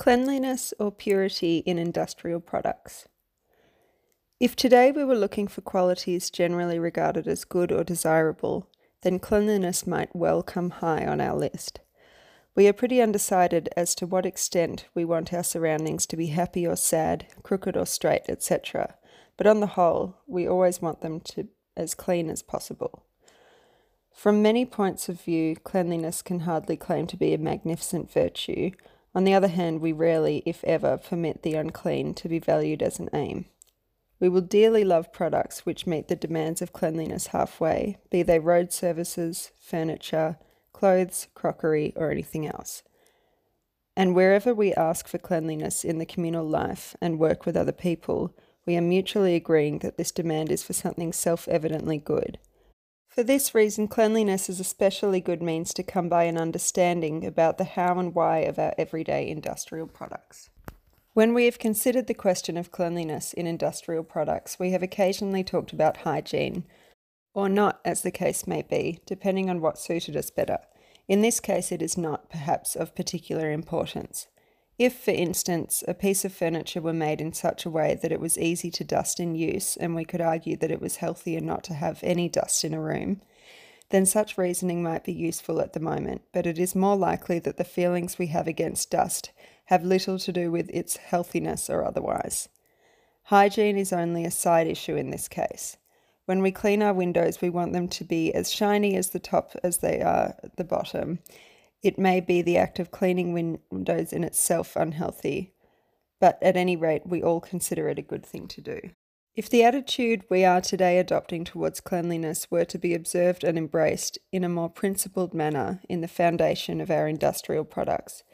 Cleanliness or purity in industrial products. If today we were looking for qualities generally regarded as good or desirable, then cleanliness might well come high on our list. We are pretty undecided as to what extent we want our surroundings to be happy or sad, crooked or straight, etc. But on the whole, we always want them to be as clean as possible. From many points of view, cleanliness can hardly claim to be a magnificent virtue. On the other hand, we rarely, if ever, permit the unclean to be valued as an aim. We will dearly love products which meet the demands of cleanliness halfway, be they road services, furniture, clothes, crockery, or anything else. And wherever we ask for cleanliness in the communal life and work with other people, we are mutually agreeing that this demand is for something self-evidently good. For this reason, cleanliness is a specially good means to come by an understanding about the how and why of our everyday industrial products. When we have considered the question of cleanliness in industrial products, we have occasionally talked about hygiene, or not, as the case may be, depending on what suited us better. In this case, it is not, perhaps, of particular importance. If, for instance, a piece of furniture were made in such a way that it was easy to dust in use, and we could argue that it was healthier not to have any dust in a room, then such reasoning might be useful at the moment, but it is more likely that the feelings we have against dust have little to do with its healthiness or otherwise. Hygiene is only a side issue in this case. When we clean our windows, we want them to be as shiny as the top as they are at the bottom. It may be the act of cleaning windows in itself unhealthy, but at any rate, we all consider it a good thing to do. If the attitude we are today adopting towards cleanliness were to be observed and embraced in a more principled manner in the foundation of our industrial products,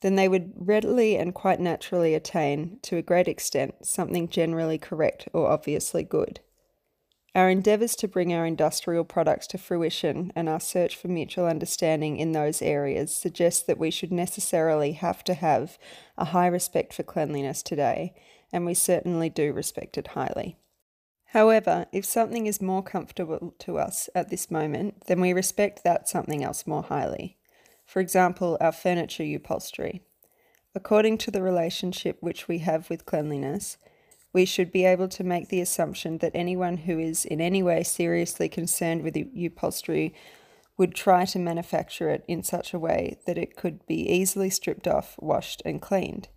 then they would readily and quite naturally attain, to a great extent, something generally correct or obviously good. Our endeavours to bring our industrial products to fruition and our search for mutual understanding in those areas suggests that we should necessarily have to have a high respect for cleanliness today, and we certainly do respect it highly. However, if something is more comfortable to us at this moment, then we respect that something else more highly. For example, our furniture upholstery. According to the relationship which we have with cleanliness, we should be able to make the assumption that anyone who is in any way seriously concerned with upholstery would try to manufacture it in such a way that it could be easily stripped off, washed and cleaned.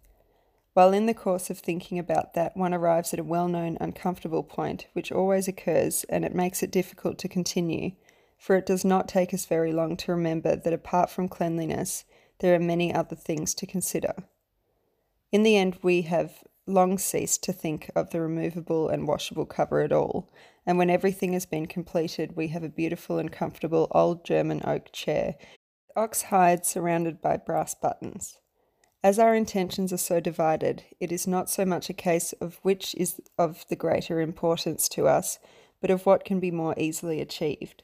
While in the course of thinking about that, one arrives at a well-known uncomfortable point, which always occurs, and it makes it difficult to continue, for it does not take us very long to remember that apart from cleanliness, there are many other things to consider. In the end, we have long ceased to think of the removable and washable cover at all, and when everything has been completed, we have a beautiful and comfortable old German oak chair, ox hide surrounded by brass buttons. As our intentions are so divided, it is not so much a case of which is of the greater importance to us, but of what can be more easily achieved.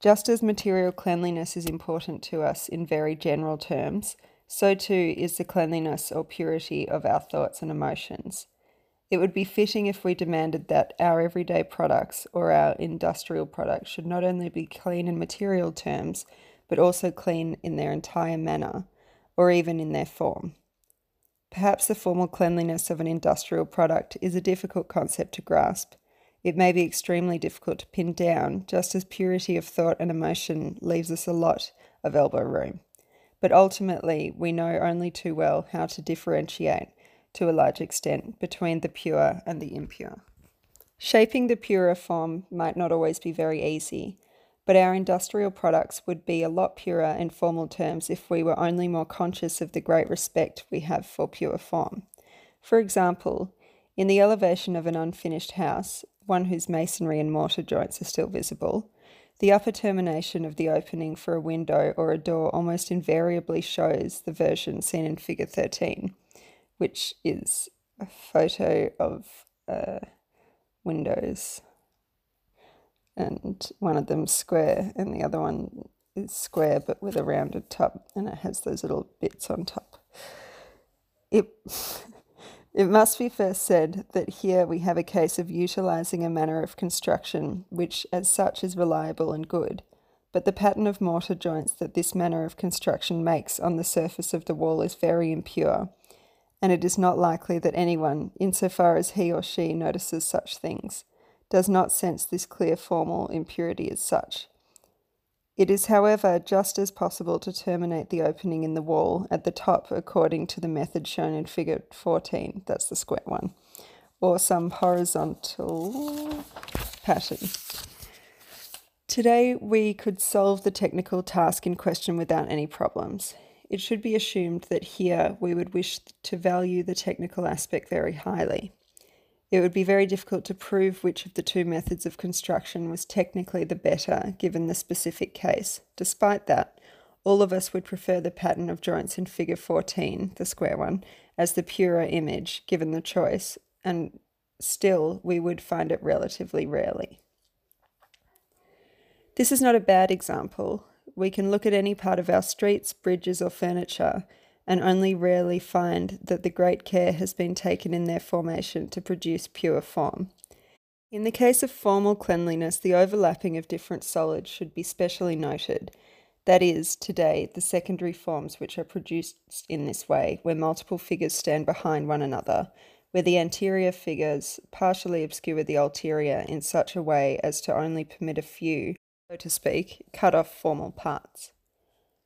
Just as material cleanliness is important to us in very general terms, so too is the cleanliness or purity of our thoughts and emotions. It would be fitting if we demanded that our everyday products or our industrial products should not only be clean in material terms, but also clean in their entire manner, or even in their form. Perhaps the formal cleanliness of an industrial product is a difficult concept to grasp. It may be extremely difficult to pin down, just as purity of thought and emotion leaves us a lot of elbow room. But ultimately, we know only too well how to differentiate, to a large extent, between the pure and the impure. Shaping the purer form might not always be very easy, but our industrial products would be a lot purer in formal terms if we were only more conscious of the great respect we have for pure form. For example, in the elevation of an unfinished house, one whose masonry and mortar joints are still visible, the upper termination of the opening for a window or a door almost invariably shows the version seen in figure 13, which is a photo of windows, and one of them's square and the other one is square but with a rounded top, and it has those little bits on top. It must be first said that here we have a case of utilising a manner of construction which as such is reliable and good, but the pattern of mortar joints that this manner of construction makes on the surface of the wall is very impure, and it is not likely that anyone, insofar as he or she notices such things, does not sense this clear formal impurity as such. It is, however, just as possible to terminate the opening in the wall at the top according to the method shown in figure 14, that's the square one, or some horizontal pattern. Today we could solve the technical task in question without any problems. It should be assumed that here we would wish to value the technical aspect very highly. It would be very difficult to prove which of the two methods of construction was technically the better given the specific case. Despite that, all of us would prefer the pattern of joints in figure 14, the square one, as the purer image given the choice, and still we would find it relatively rarely. This is not a bad example. We can look at any part of our streets, bridges or furniture, and only rarely find that the great care has been taken in their formation to produce pure form. In the case of formal cleanliness, the overlapping of different solids should be specially noted. That is, today, the secondary forms which are produced in this way, where multiple figures stand behind one another, where the anterior figures partially obscure the ulterior in such a way as to only permit a few, so to speak, cut off formal parts.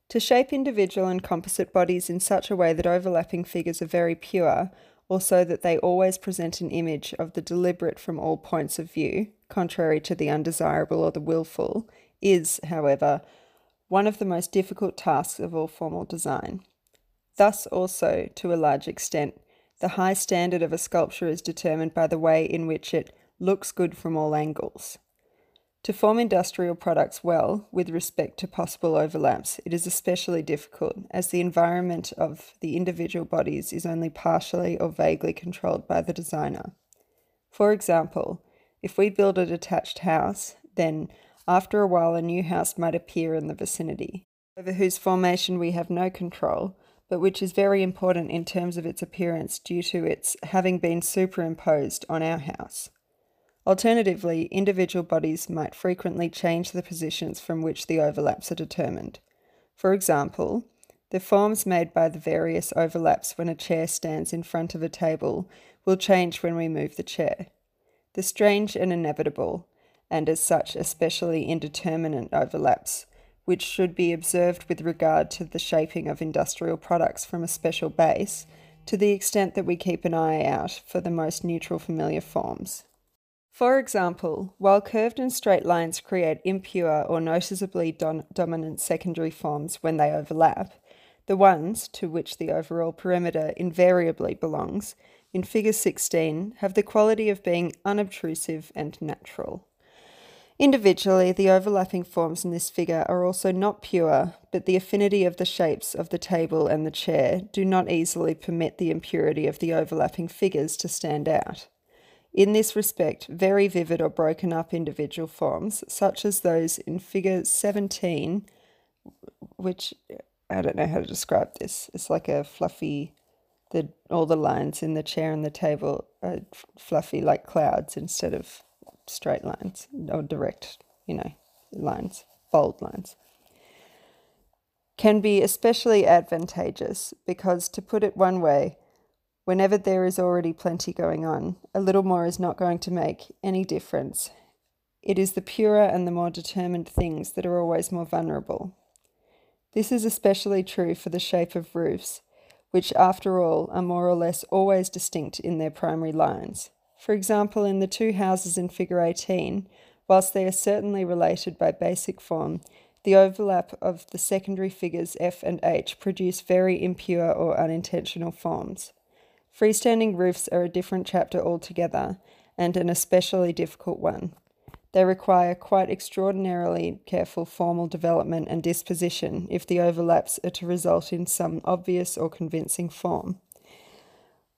To shape individual and composite bodies in such a way that overlapping figures are very pure, or so that they always present an image of the deliberate from all points of view, contrary to the undesirable or the willful, is, however, one of the most difficult tasks of all formal design. Thus also, to a large extent, the high standard of a sculpture is determined by the way in which it looks good from all angles. To form industrial products well, with respect to possible overlaps, it is especially difficult, as the environment of the individual bodies is only partially or vaguely controlled by the designer. For example, if we build a detached house, then after a while a new house might appear in the vicinity, over whose formation we have no control, but which is very important in terms of its appearance due to its having been superimposed on our house. Alternatively, individual bodies might frequently change the positions from which the overlaps are determined. For example, the forms made by the various overlaps when a chair stands in front of a table will change when we move the chair. The strange and inevitable, and as such especially indeterminate overlaps, which should be observed with regard to the shaping of industrial products from a special base, to the extent that we keep an eye out for the most neutral familiar forms. For example, while curved and straight lines create impure or noticeably dominant secondary forms when they overlap, the ones to which the overall perimeter invariably belongs, in figure 16, have the quality of being unobtrusive and natural. Individually, the overlapping forms in this figure are also not pure, but the affinity of the shapes of the table and the chair do not easily permit the impurity of the overlapping figures to stand out. In this respect, very vivid or broken up individual forms, such as those in figure 17, which I don't know how to describe this. It's like a fluffy, all the lines in the chair and the table are fluffy like clouds instead of straight lines or direct, lines, bold lines. Can be especially advantageous because, to put it one way, whenever there is already plenty going on, a little more is not going to make any difference. It is the purer and the more determined things that are always more vulnerable. This is especially true for the shape of roofs, which after all are more or less always distinct in their primary lines. For example, in the two houses in figure 18, whilst they are certainly related by basic form, the overlap of the secondary figures F and H produce very impure or unintentional forms. Freestanding roofs are a different chapter altogether, and an especially difficult one. They require quite extraordinarily careful formal development and disposition if the overlaps are to result in some obvious or convincing form.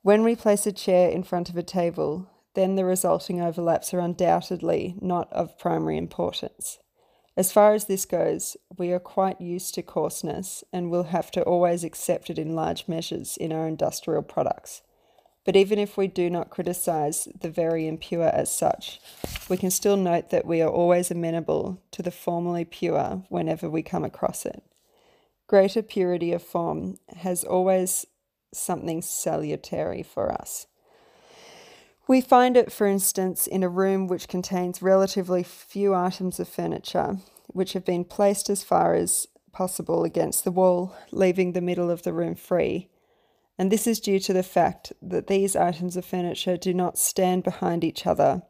When we place a chair in front of a table, then the resulting overlaps are undoubtedly not of primary importance. As far as this goes, we are quite used to coarseness and will have to always accept it in large measures in our industrial products. But even if we do not criticize the very impure as such, we can still note that we are always amenable to the formally pure whenever we come across it. Greater purity of form has always something salutary for us. We find it, for instance, in a room which contains relatively few items of furniture, which have been placed as far as possible against the wall, leaving the middle of the room free. And this is due to the fact that these items of furniture do not stand behind each other,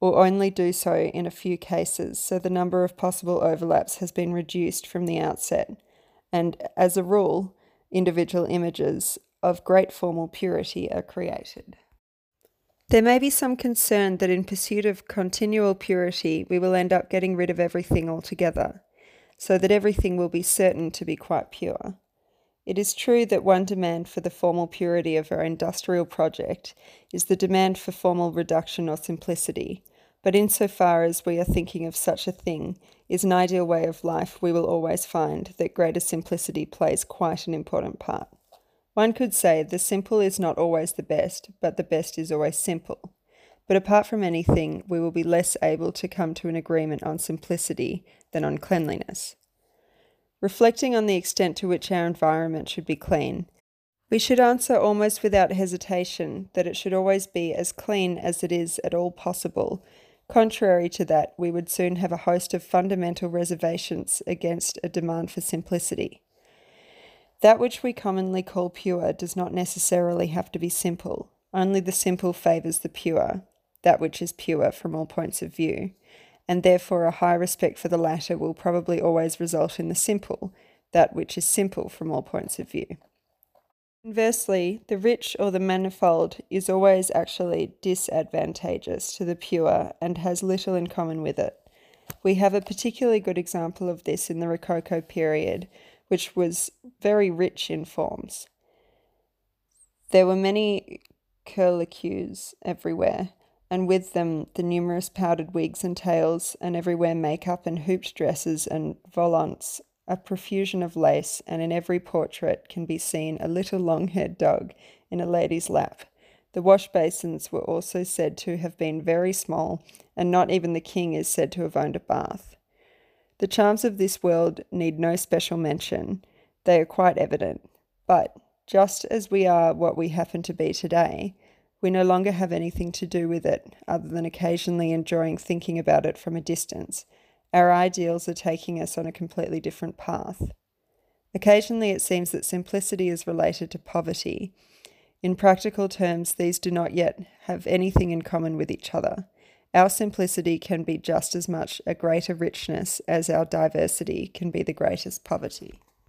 or only do so in a few cases, so the number of possible overlaps has been reduced from the outset. And as a rule, individual images of great formal purity are created. There may be some concern that in pursuit of continual purity, we will end up getting rid of everything altogether, so that everything will be certain to be quite pure. It is true that one demand for the formal purity of our industrial project is the demand for formal reduction or simplicity, but insofar as we are thinking of such a thing is an ideal way of life, we will always find that greater simplicity plays quite an important part. One could say the simple is not always the best, but the best is always simple. But apart from anything, we will be less able to come to an agreement on simplicity than on cleanliness. Reflecting on the extent to which our environment should be clean, we should answer almost without hesitation that it should always be as clean as it is at all possible. Contrary to that, we would soon have a host of fundamental reservations against a demand for simplicity. That which we commonly call pure does not necessarily have to be simple. Only the simple favours the pure, that which is pure from all points of view, and therefore a high respect for the latter will probably always result in the simple, that which is simple from all points of view. Conversely, the rich or the manifold is always actually disadvantageous to the pure and has little in common with it. We have a particularly good example of this in the Rococo period, which was very rich in forms. There were many curlicues everywhere, and with them the numerous powdered wigs and tails, and everywhere makeup and hooped dresses and volants, a profusion of lace, and in every portrait can be seen a little long-haired dog in a lady's lap. The wash basins were also said to have been very small, and not even the king is said to have owned a bath. The charms of this world need no special mention. They are quite evident. But just as we are what we happen to be today, we no longer have anything to do with it, other than occasionally enjoying thinking about it from a distance. Our ideals are taking us on a completely different path. Occasionally it seems that simplicity is related to poverty. In practical terms, these do not yet have anything in common with each other. Our simplicity can be just as much a greater richness as our diversity can be the greatest poverty.